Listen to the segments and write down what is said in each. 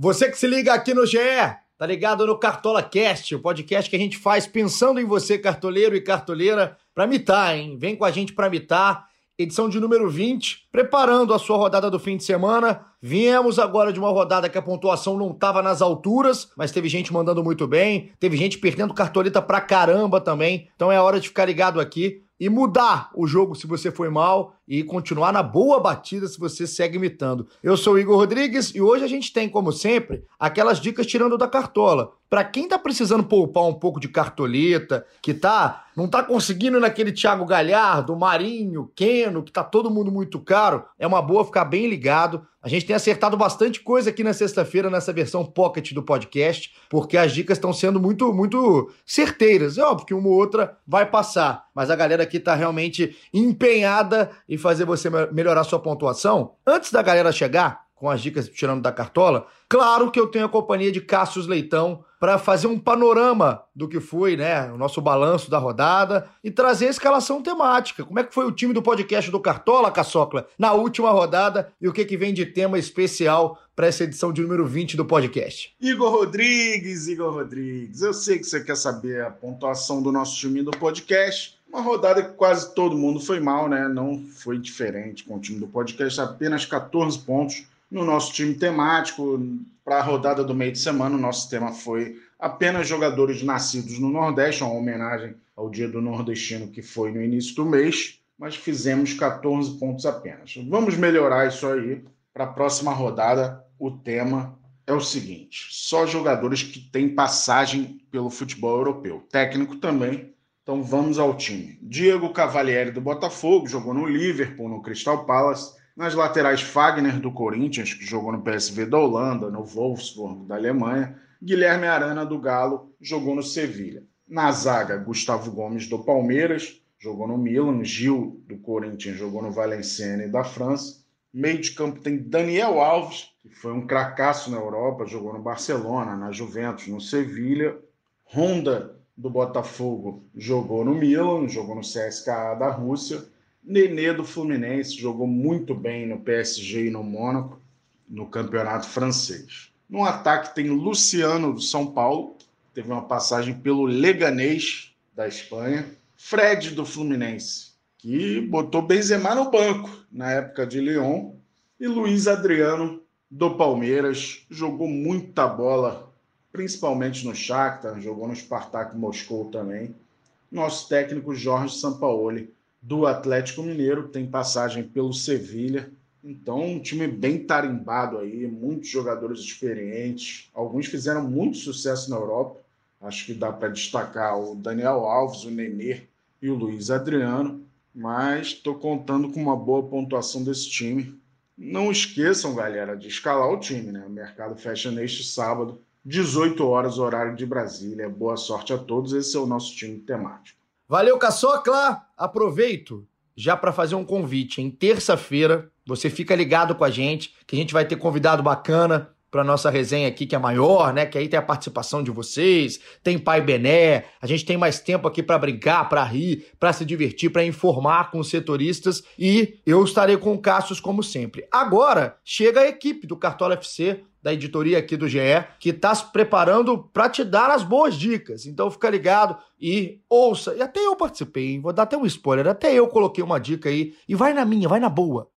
Você que se liga aqui no GE, tá ligado no Cartola Cast, o podcast que a gente faz pensando em você, cartoleiro e cartoleira, pra mitar, hein? Vem com a gente pra mitar, edição de número 20, preparando a sua rodada do fim de semana. Viemos agora de uma rodada que a pontuação não tava nas alturas, mas teve gente mandando muito bem, teve gente perdendo cartoleta pra caramba também, então é hora de ficar ligado aqui e mudar o jogo se você foi mal e continuar na boa batida se você segue imitando. Eu sou o Igor Rodrigues e hoje a gente tem, como sempre, aquelas dicas tirando da cartola. Pra quem tá precisando poupar um pouco de cartoleta, que não tá conseguindo naquele Thiago Galhardo, Marinho, Keno, que tá todo mundo muito caro, é uma boa ficar bem ligado. A gente tem acertado bastante coisa aqui na sexta-feira, nessa versão pocket do podcast, porque as dicas estão sendo muito, muito certeiras. É óbvio que uma ou outra vai passar, mas a galera aqui tá realmente empenhada em fazer você melhorar sua pontuação. Antes da galera chegar com as dicas tirando da cartola, claro que eu tenho a companhia de Cassius Leitão para fazer um panorama do que foi, né, o nosso balanço da rodada e trazer a escalação temática. Como é que foi o time do podcast do Cartola, Caçocla, na última rodada e o que vem de tema especial para essa edição de número 20 do podcast. Igor Rodrigues, eu sei que você quer saber a pontuação do nosso time do podcast. Uma rodada que quase todo mundo foi mal, né? Não foi diferente com o time do podcast, apenas 14 pontos no nosso time temático. Para a rodada do meio de semana, o nosso tema foi apenas jogadores nascidos no Nordeste, uma homenagem ao Dia do Nordestino que foi no início do mês, mas fizemos 14 pontos apenas. Vamos melhorar isso aí. Para a próxima rodada, o tema é o seguinte: só jogadores que têm passagem pelo futebol europeu. Técnico também. Então vamos ao time. Diego Cavalieri do Botafogo, jogou no Liverpool, no Crystal Palace. Nas laterais, Fagner do Corinthians, que jogou no PSV da Holanda, no Wolfsburg da Alemanha. Guilherme Arana do Galo, jogou no Sevilha. Na zaga, Gustavo Gomes do Palmeiras, jogou no Milan. Gil do Corinthians, jogou no Valenciennes da França. Meio de campo tem Daniel Alves, que foi um cracaço na Europa, jogou no Barcelona, na Juventus, no Sevilha. Honda do Botafogo jogou no Milan, jogou no CSKA da Rússia. Nenê do Fluminense jogou muito bem no PSG e no Mônaco, no campeonato francês. No ataque tem Luciano do São Paulo, teve uma passagem pelo Leganés da Espanha. Fred do Fluminense, que botou Benzema no banco na época de Lyon. E Luiz Adriano do Palmeiras, jogou muita bola, principalmente no Shakhtar, jogou no Spartak Moscou também. Nosso técnico Jorge Sampaoli do Atlético Mineiro, tem passagem pelo Sevilha. Então, um time bem tarimbado aí, muitos jogadores experientes. Alguns fizeram muito sucesso na Europa. Acho que dá para destacar o Daniel Alves, o Nenê e o Luiz Adriano. Mas estou contando com uma boa pontuação desse time. Não esqueçam, galera, de escalar o time, né? O mercado fecha neste sábado, 18 horas, horário de Brasília. Boa sorte a todos. Esse é o nosso time temático. Valeu, Caçocla! Aproveito já para fazer um convite. Em terça-feira, você fica ligado com a gente, que a gente vai ter convidado bacana para nossa resenha aqui, que é maior, né? Que aí tem a participação de vocês, tem Pai Bené, a gente tem mais tempo aqui para brincar, para rir, para se divertir, para informar com os setoristas, e eu estarei com o Cassius como sempre. Agora, chega a equipe do Cartola FC, da editoria aqui do GE, que está se preparando para te dar as boas dicas. Então fica ligado e ouça. E até eu participei, hein? Vou dar até um spoiler, até eu coloquei uma dica aí. E vai na minha, vai na boa.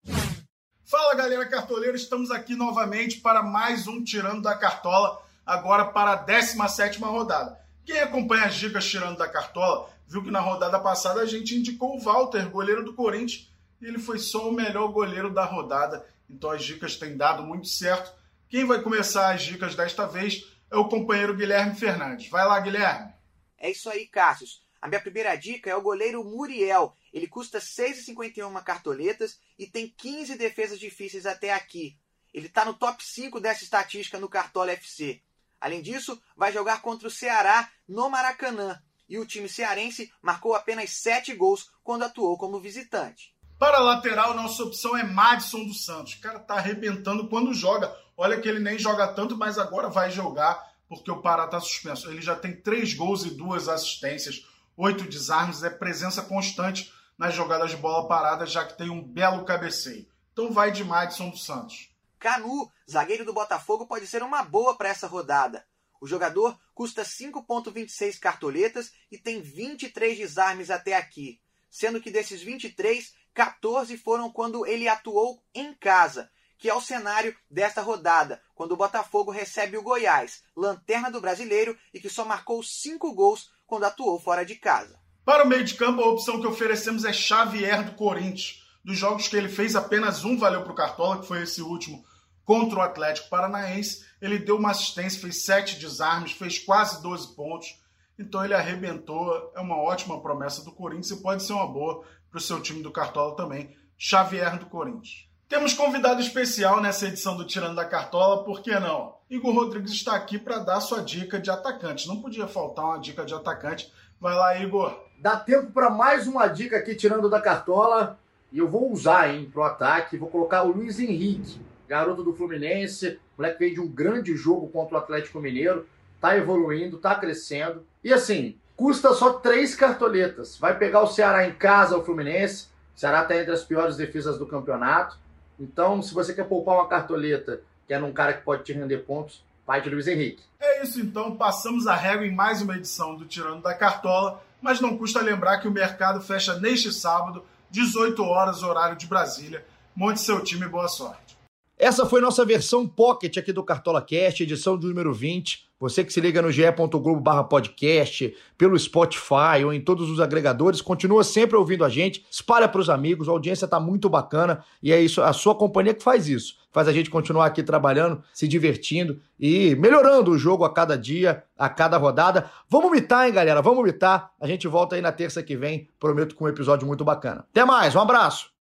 Fala, galera cartoleira, estamos aqui novamente para mais um Tirando da Cartola, agora para a 17ª rodada. Quem acompanha as dicas Tirando da Cartola viu que na rodada passada a gente indicou o Walter, goleiro do Corinthians, e ele foi só o melhor goleiro da rodada. Então as dicas têm dado muito certo. Quem vai começar as dicas desta vez é o companheiro Guilherme Fernandes. Vai lá, Guilherme. É isso aí, Cassius. A minha primeira dica é o goleiro Muriel. Ele custa 6,51 cartoletas e tem 15 defesas difíceis até aqui. Ele está no top 5 dessa estatística no Cartola FC. Além disso, vai jogar contra o Ceará no Maracanã. E o time cearense marcou apenas 7 gols quando atuou como visitante. Para a lateral, nossa opção é Madison dos Santos. O cara tá arrebentando quando joga. Olha que ele nem joga tanto, mas agora vai jogar porque o Pará tá suspenso. Ele já tem 3 gols e 2 assistências, 8 desarmes. É presença constante nas jogadas de bola parada, já que tem um belo cabeceio. Então vai de Madison dos Santos. Canu, zagueiro do Botafogo, pode ser uma boa para essa rodada. O jogador custa 5,26 cartoletas e tem 23 desarmes até aqui, sendo que desses 23, 14 foram quando ele atuou em casa, que é o cenário desta rodada, quando o Botafogo recebe o Goiás, lanterna do brasileiro, e que só marcou 5 gols quando atuou fora de casa. Para o meio de campo, a opção que oferecemos é Xavier do Corinthians. Dos jogos que ele fez, apenas um valeu para o Cartola, que foi esse último contra o Atlético Paranaense. Ele deu uma assistência, fez 7 desarmes, fez quase 12 pontos. Então ele arrebentou, é uma ótima promessa do Corinthians e pode ser uma boa para o seu time do Cartola também, Xavier do Corinthians. Temos convidado especial nessa edição do Tirando da Cartola, por que não? Igor Rodrigues está aqui para dar sua dica de atacante. Não podia faltar uma dica de atacante. Vai lá, Igor. Dá tempo para mais uma dica aqui, Tirando da Cartola. E eu vou usar, hein, pro ataque. Vou colocar o Luiz Henrique, garoto do Fluminense. O moleque veio de um grande jogo contra o Atlético Mineiro. Tá evoluindo, tá crescendo. E assim, custa só 3 cartoletas. Vai pegar o Ceará em casa, o Fluminense. O Ceará tá entre as piores defesas do campeonato. Então, se você quer poupar uma cartoleta, que é num cara que pode te render pontos, vai de Luiz Henrique. É isso então, passamos a régua em mais uma edição do Tirando da Cartola. Mas não custa lembrar que o mercado fecha neste sábado, 18 horas, horário de Brasília. Monte seu time e boa sorte. Essa foi nossa versão pocket aqui do Cartola Cast, edição de número 20. Você que se liga no ge.globo/podcast, pelo Spotify ou em todos os agregadores, continua sempre ouvindo a gente, espalha para os amigos, a audiência está muito bacana e é isso, a sua companhia que faz isso. Faz a gente continuar aqui trabalhando, se divertindo e melhorando o jogo a cada dia, a cada rodada. Vamos mitar, hein, galera? Vamos mitar. A gente volta aí na terça que vem, prometo, com um episódio muito bacana. Até mais, um abraço!